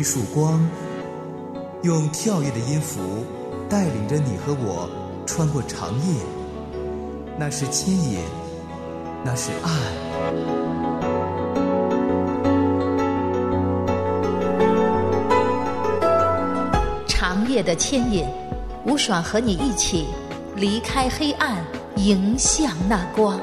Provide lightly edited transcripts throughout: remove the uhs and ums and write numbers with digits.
一束光，用跳跃的音符带领着你和我穿过长夜。那是牵引，那是爱。长夜的牵引，吴爽和你一起离开黑暗，迎向那光。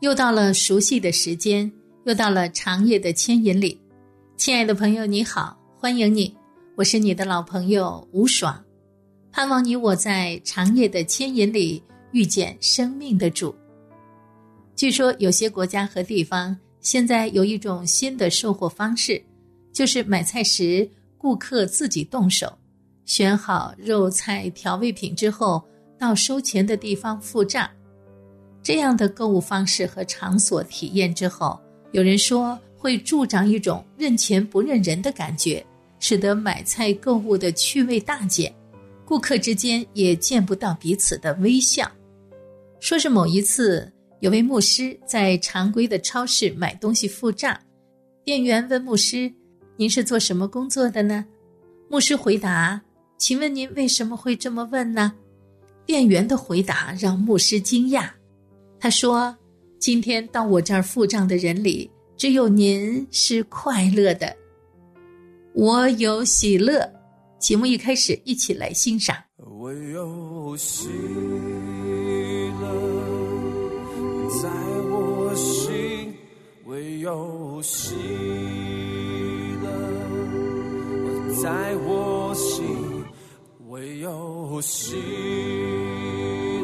又到了熟悉的时间，又到了长夜的牵引里。亲爱的朋友，你好，欢迎你，我是你的老朋友吴爽。盼望你我在长夜的牵引里遇见生命的主。据说有些国家和地方现在有一种新的售货方式，就是买菜时顾客自己动手，选好肉菜调味品之后到收钱的地方付账。这样的购物方式和场所体验之后，有人说会助长一种认钱不认人的感觉，使得买菜购物的趣味大减，顾客之间也见不到彼此的微笑。说是某一次，有位牧师在常规的超市买东西付账，店员问牧师：“您是做什么工作的呢？”牧师回答：“请问您为什么会这么问呢？”店员的回答让牧师惊讶。他说：“今天到我这儿付账的人里，只有您是快乐的。”我有喜乐。节目一开始，一起来欣赏。我有喜乐，在我心；我有喜乐，在我心；我有喜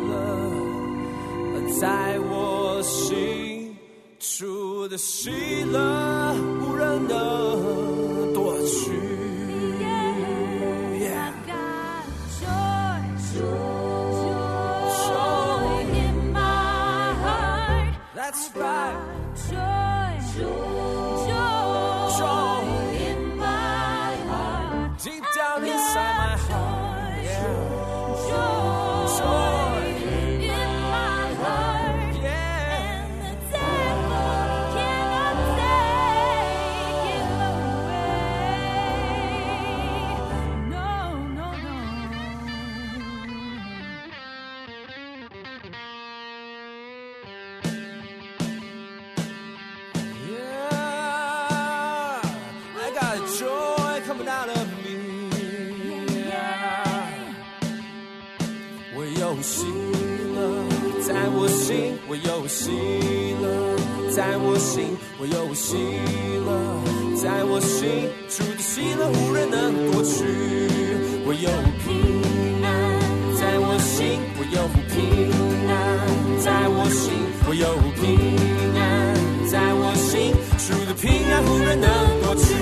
乐。在我心，主的喜乐无人能夺取。Joy in my heart, that's right. Joy in my heart, deep down inside my heart. Joy.喜乐在我心，我有喜乐在我心，我有喜乐在我心，主的喜乐无人能夺取。我有平安在我心，我有平安在我心，我有平安在我心，主的平安无人能夺取。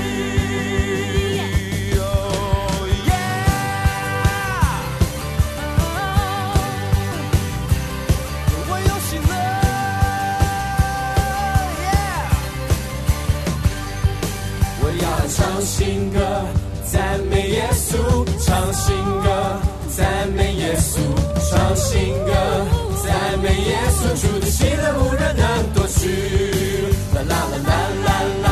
唱新歌赞美耶稣，唱新歌赞美耶稣，唱新歌赞美耶稣，主的喜乐无人能夺取。啦啦啦啦啦啦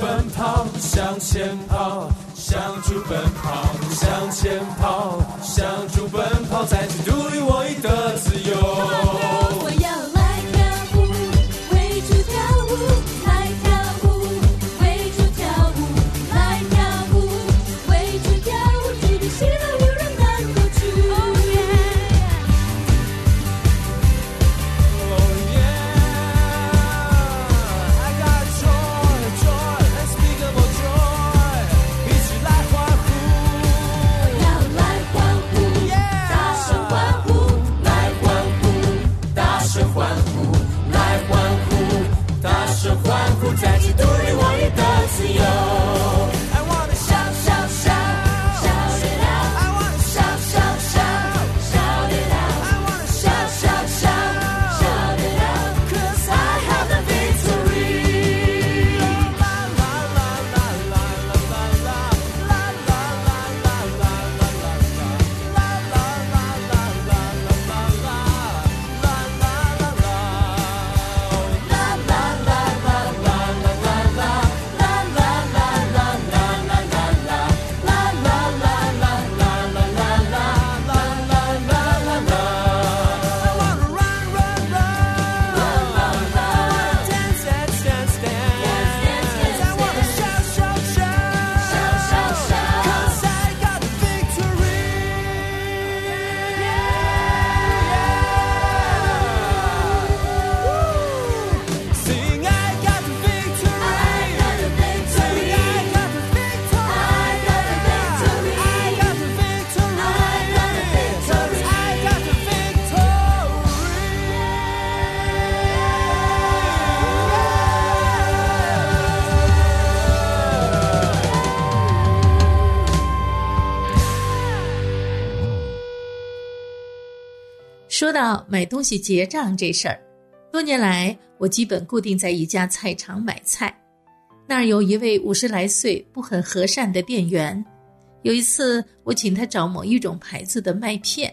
奔跑，向前跑，向主奔跑，向前跑，向主奔跑，在基督里我已得自由。我要来跳舞，为主跳舞，来跳舞，为主跳舞，来跳舞，为主跳舞，主的喜乐无人能夺取。Oh yeah, oh yeah, I got joy, joy.我要来欢呼，说到买东西结账这事儿，多年来我基本固定在一家菜场买菜，那儿有一位50来岁不很和善的店员。有一次我请他找某一种牌子的麦片，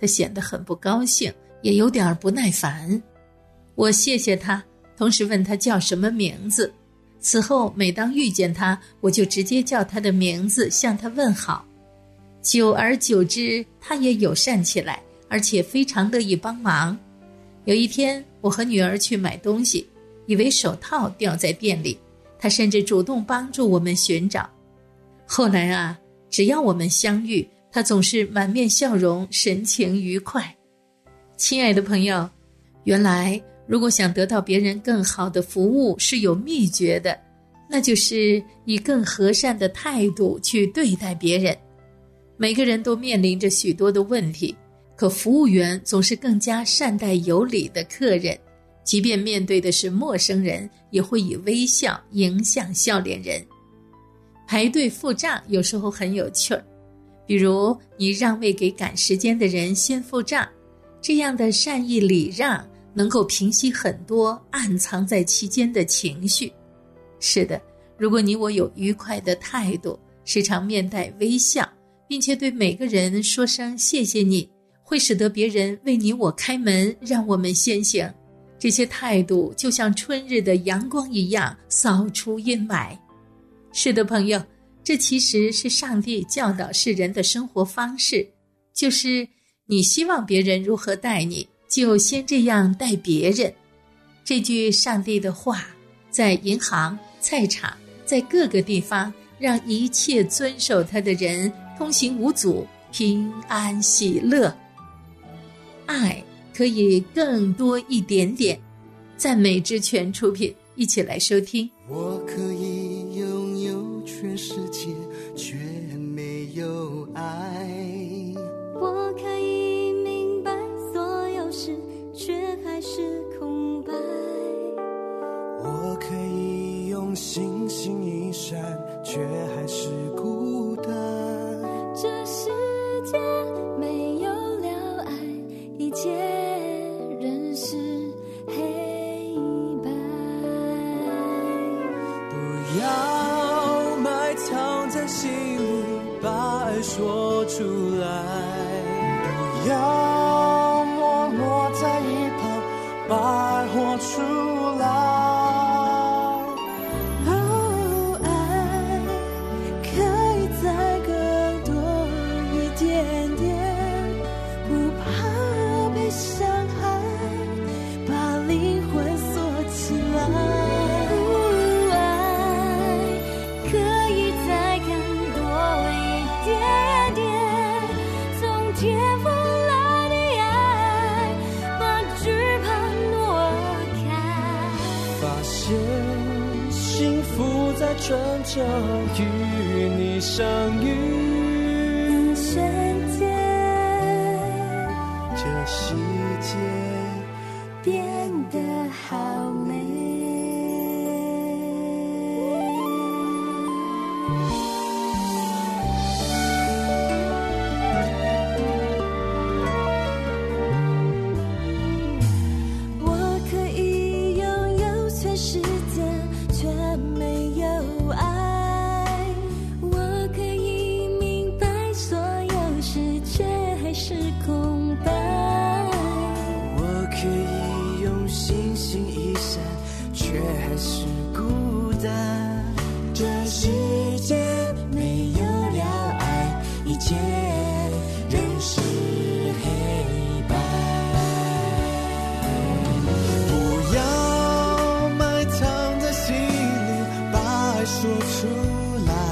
他显得很不高兴，也有点不耐烦。我谢谢他，同时问他叫什么名字。此后每当遇见他，我就直接叫他的名字向他问好。久而久之，他也友善起来，而且非常乐意帮忙。有一天我和女儿去买东西，以为手套掉在店里，她甚至主动帮助我们寻找。后来啊，只要我们相遇，她总是满面笑容，神情愉快。亲爱的朋友，原来如果想得到别人更好的服务是有秘诀的，那就是以更和善的态度去对待别人。每个人都面临着许多的问题，可服务员总是更加善待有礼的客人，即便面对的是陌生人，也会以微笑迎向笑脸人。排队付账有时候很有趣儿，比如你让位给赶时间的人先付账，这样的善意礼让能够平息很多暗藏在其间的情绪。是的，如果你我有愉快的态度，时常面带微笑，并且对每个人说声谢谢你，会使得别人为你我开门，让我们先行。这些态度就像春日的阳光一样，扫除阴霾。是的，朋友，这其实是上帝教导世人的生活方式，就是你希望别人如何待你，就先这样待别人。这句上帝的话，在银行、菜场，在各个地方，让一切遵守他的人通行无阻，平安喜乐。爱可以更多一点点。赞美之泉出品，一起来收听。我可以拥有全世界，却没有爱。我可以明白所有事，却还是空白。我可以用星星一闪，却还是孤单。这世界没有了爱，一切仍是黑白。不要埋藏在心里，把爱说出来。不要默默在一旁，把爱活出来。春秋与你相遇，瞬间这世界变得好美。说出来。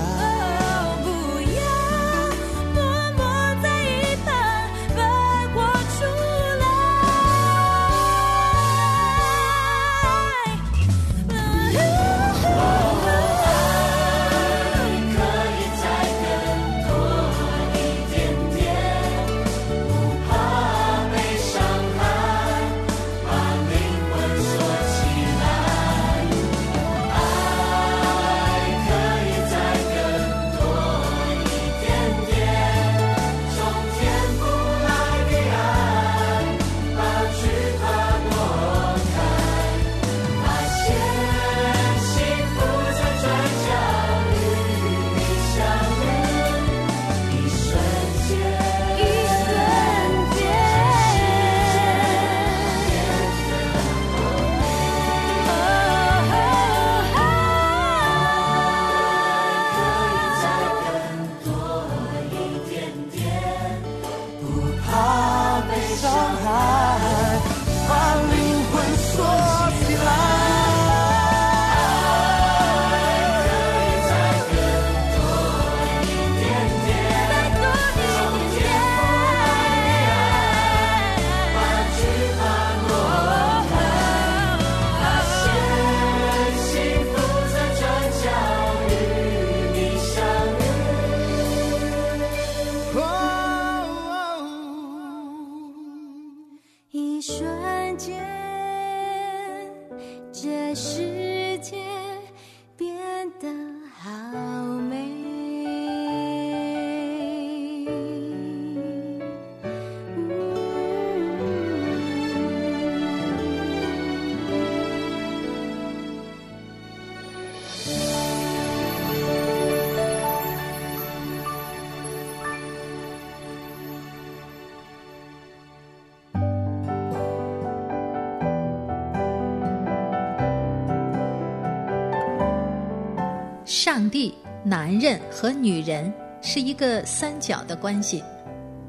上帝、男人和女人是一个三角的关系。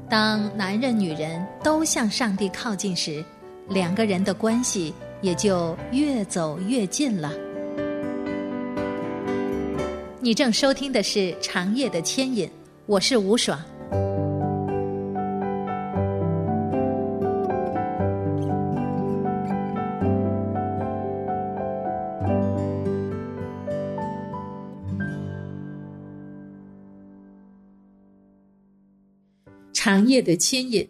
当男人、女人都向上帝靠近时，两个人的关系也就越走越近了。你正收听的是《长夜的牵引》，我是吴爽。长夜的牵引，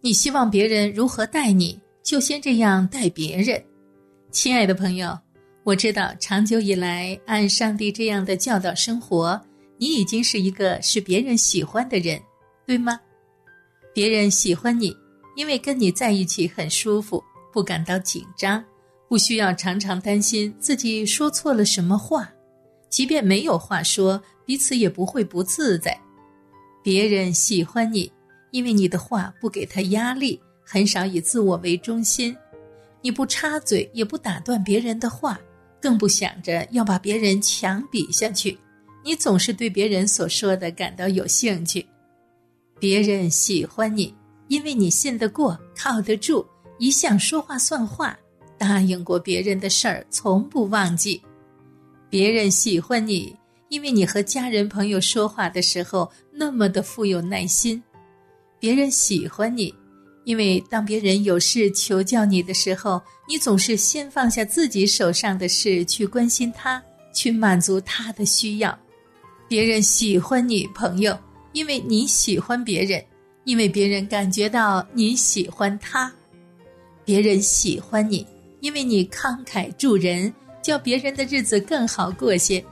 你希望别人如何待你，就先这样待别人。亲爱的朋友，我知道长久以来按上帝这样的教导生活，你已经是一个使别人喜欢的人，对吗？别人喜欢你，因为跟你在一起很舒服，不感到紧张，不需要常常担心自己说错了什么话，即便没有话说，彼此也不会不自在。别人喜欢你，因为你的话不给他压力，很少以自我为中心，你不插嘴，也不打断别人的话，更不想着要把别人强比下去，你总是对别人所说的感到有兴趣。别人喜欢你，因为你信得过，靠得住，一向说话算话，答应过别人的事儿从不忘记。别人喜欢你，因为你和家人朋友说话的时候那么的富有耐心。别人喜欢你，因为当别人有事求教你的时候，你总是先放下自己手上的事去关心他，去满足他的需要。别人喜欢你，朋友，因为你喜欢别人，因为别人感觉到你喜欢他。别人喜欢你，因为你慷慨助人，叫别人的日子更好过些。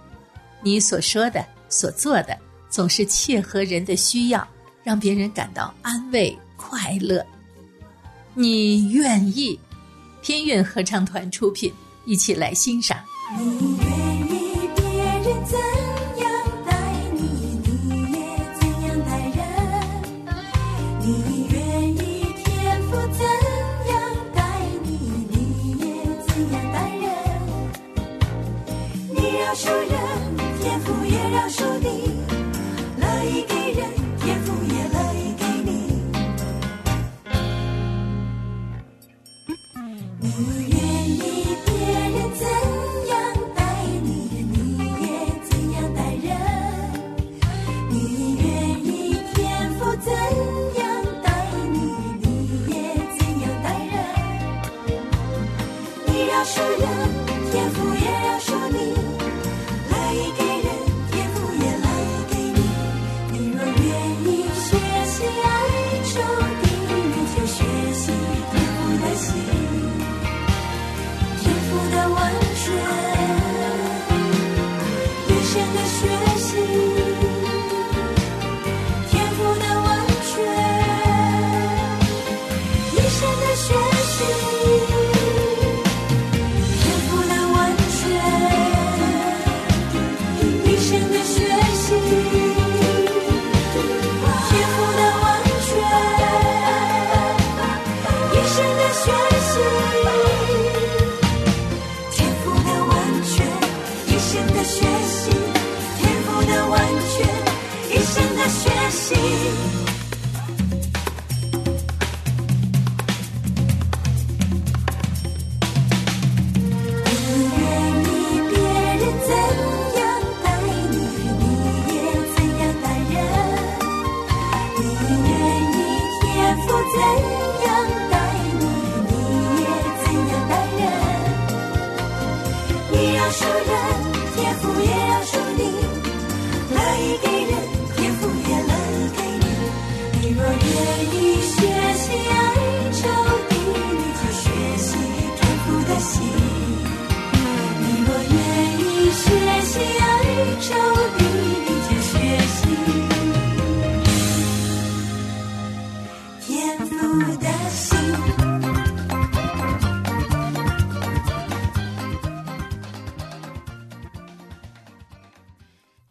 你所说的、所做的，总是切合人的需要，让别人感到安慰、快乐。你愿意？天韵合唱团出品，一起来欣赏。你愿意别人怎样待你，你也怎样待人。你愿意天父怎样待你，你也怎样待人。你饶恕人，天父也饶恕你，乐意给人，天父也乐意给你。你愿意别人怎样待你，你也现的学习，天赋的完全，一线的学习。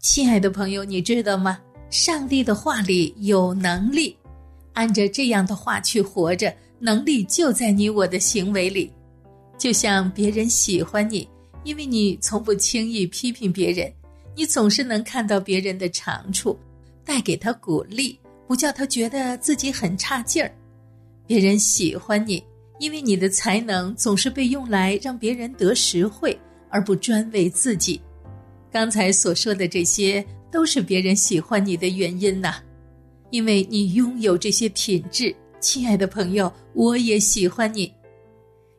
亲爱的朋友，你知道吗？上帝的话里有能力，按着这样的话去活着，能力就在你我的行为里。就像别人喜欢你，因为你从不轻易批评别人，你总是能看到别人的长处，带给他鼓励，不叫他觉得自己很差劲儿。别人喜欢你，因为你的才能总是被用来让别人得实惠，而不专为自己。刚才所说的这些都是别人喜欢你的原因呐，因为你拥有这些品质。亲爱的朋友，我也喜欢你。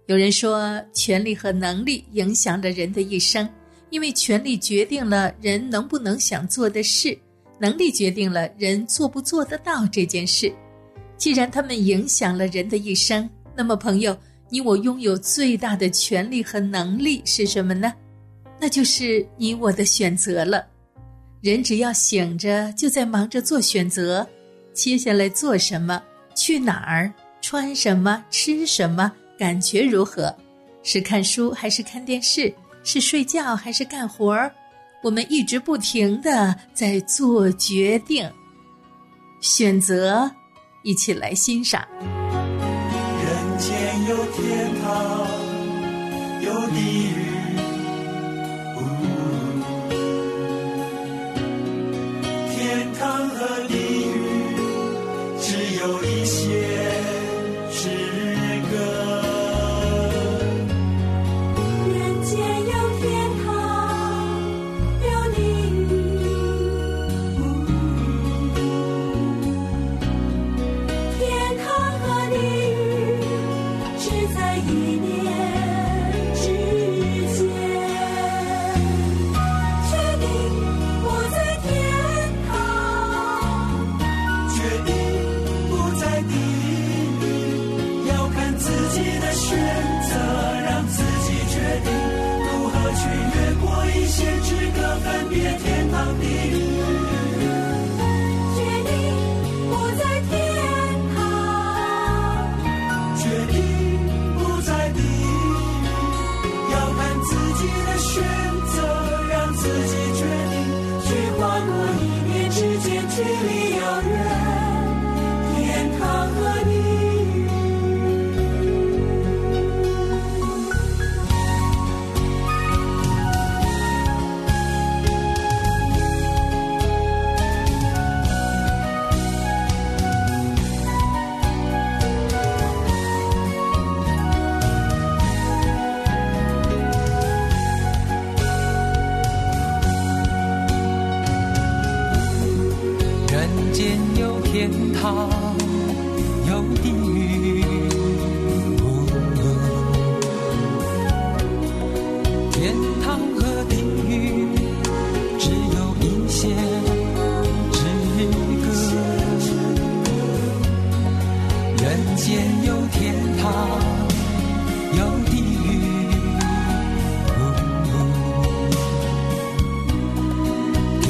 有人说，权力和能力影响了人的一生，因为权力决定了人能不能想做的事，能力决定了人做不做得到这件事。既然他们影响了人的一生，那么朋友，你我拥有最大的权力和能力是什么呢？那就是你我的选择了。人只要醒着，就在忙着做选择，接下来做什么，去哪儿，穿什么，吃什么，感觉如何，是看书还是看电视，是睡觉还是干活儿，我们一直不停地在做决定、选择。一起来欣赏。人间有天堂，有地狱，天堂和地狱只有一些之隔。人间有天堂，有地狱，天堂和地狱只在一念之间。决定不在天堂，决定不在地狱，要看自己的选择，让自己决定如何去越过一线之隔，分别天堂地狱。决定不在天堂，决定不在地狱，要看自己的选择，让自己决定去跨过一念之间，距离遥远，天堂和地狱。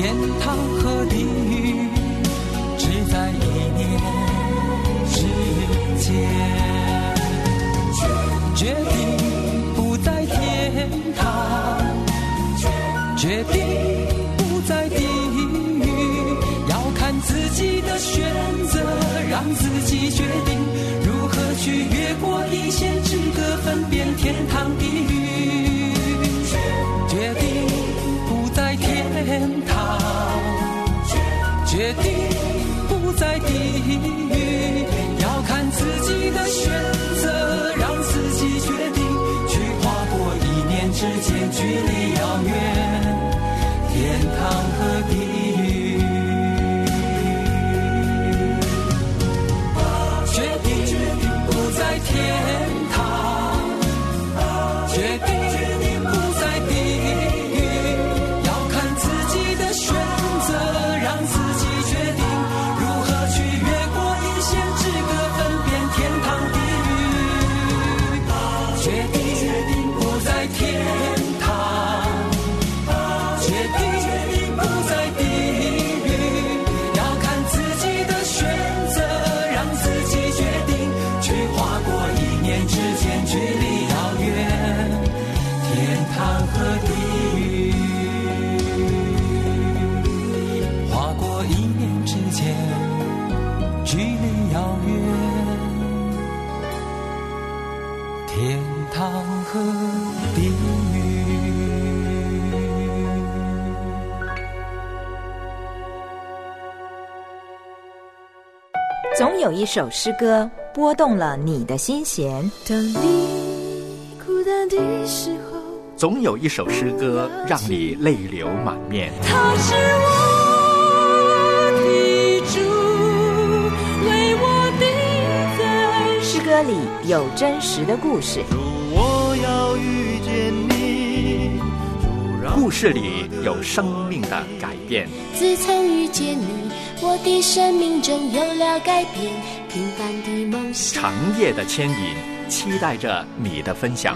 天堂和地狱只在一念之间，决定不在天堂，决定不在地狱，要看自己的选择，让自己决定如何去越过一线之隔，分辨天堂地狱，决定不在天堂，决定不在地狱，要看自己的选择，让自己决定去跨过一念之间距离遥远，天堂和地狱，决定不在天堂，决定不在地狱，要看自己的选择，让自己决定如何去越过一线之隔，分辨天堂地狱，决定不在天堂，决定和地狱。总有一首诗歌拨动了你的心弦，当你孤单的时候，总有一首诗歌让你泪流满面。他是我的主，为我定在诗歌里有真实的故事，故事里有生命的改变。自从遇见你，我的生命真有了改变，平凡的梦想，长夜的牵引，期待着你的分享。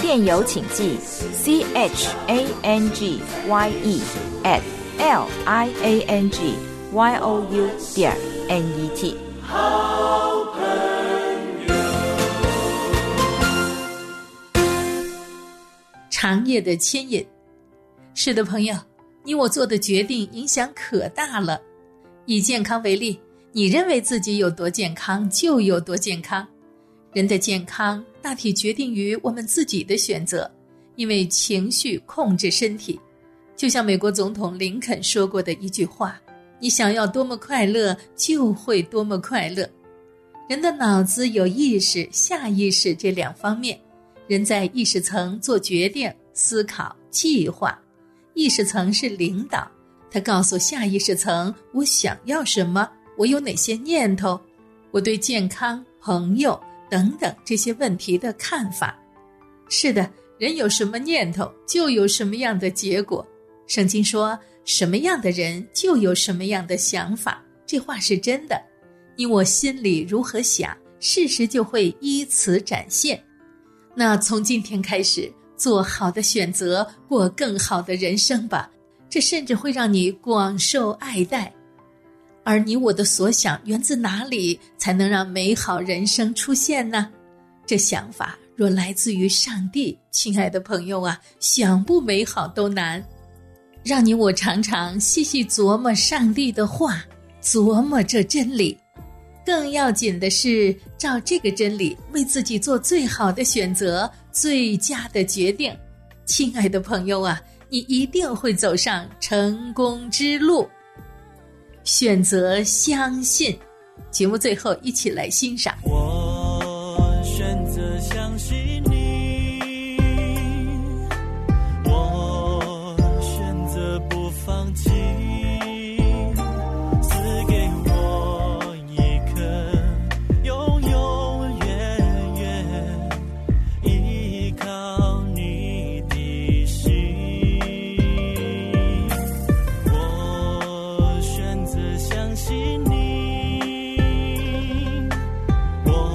电邮请寄 changyefliangyou.net。长夜的牵引。是的，朋友，你我做的决定影响可大了。以健康为例，你认为自己有多健康就有多健康。人的健康大体决定于我们自己的选择，因为情绪控制身体。就像美国总统林肯说过的一句话，你想要多么快乐就会多么快乐。人的脑子有意识、下意识这两方面，人在意识层做决定、思考、计划。意识层是领导，他告诉下意识层我想要什么，我有哪些念头，我对健康、朋友等等这些问题的看法。是的，人有什么念头就有什么样的结果。圣经说什么样的人就有什么样的想法，这话是真的。你我心里如何想，事实就会依此展现。那从今天开始，做好的选择，过更好的人生吧。这甚至会让你广受爱戴。而你我的所想源自哪里，才能让美好人生出现呢？这想法若来自于上帝，亲爱的朋友啊，想不美好都难。让你我常常细细琢磨上帝的话，琢磨这真理。更要紧的是，照这个真理为自己做最好的选择，最佳的决定。亲爱的朋友啊，你一定会走上成功之路。选择相信。节目最后一起来欣赏。我选择相信你，我选择不放弃，相信你，我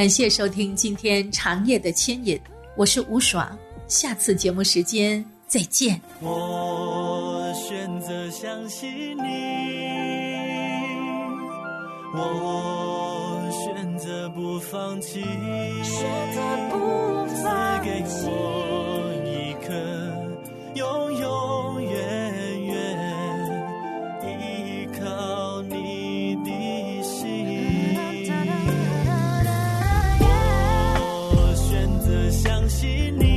感谢收听今天长夜的牵引，我是吴爽，下次节目时间再见。我选择相信你，我选择不放弃，赐给我一颗永永远远依靠你的心。我选择相信你。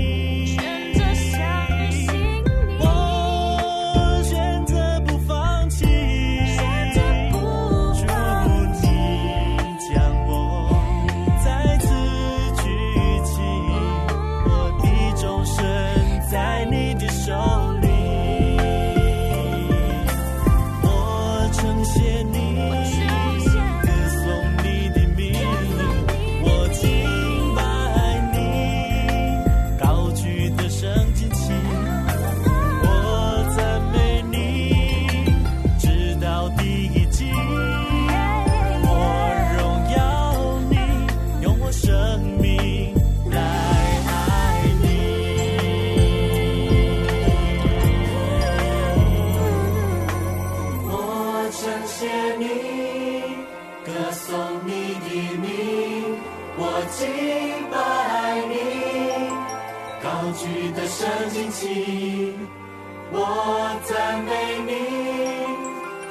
我赞美你，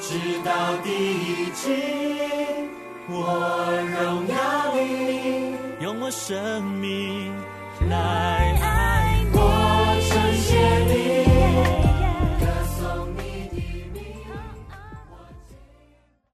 直到地极，我荣耀你，用我生命来爱。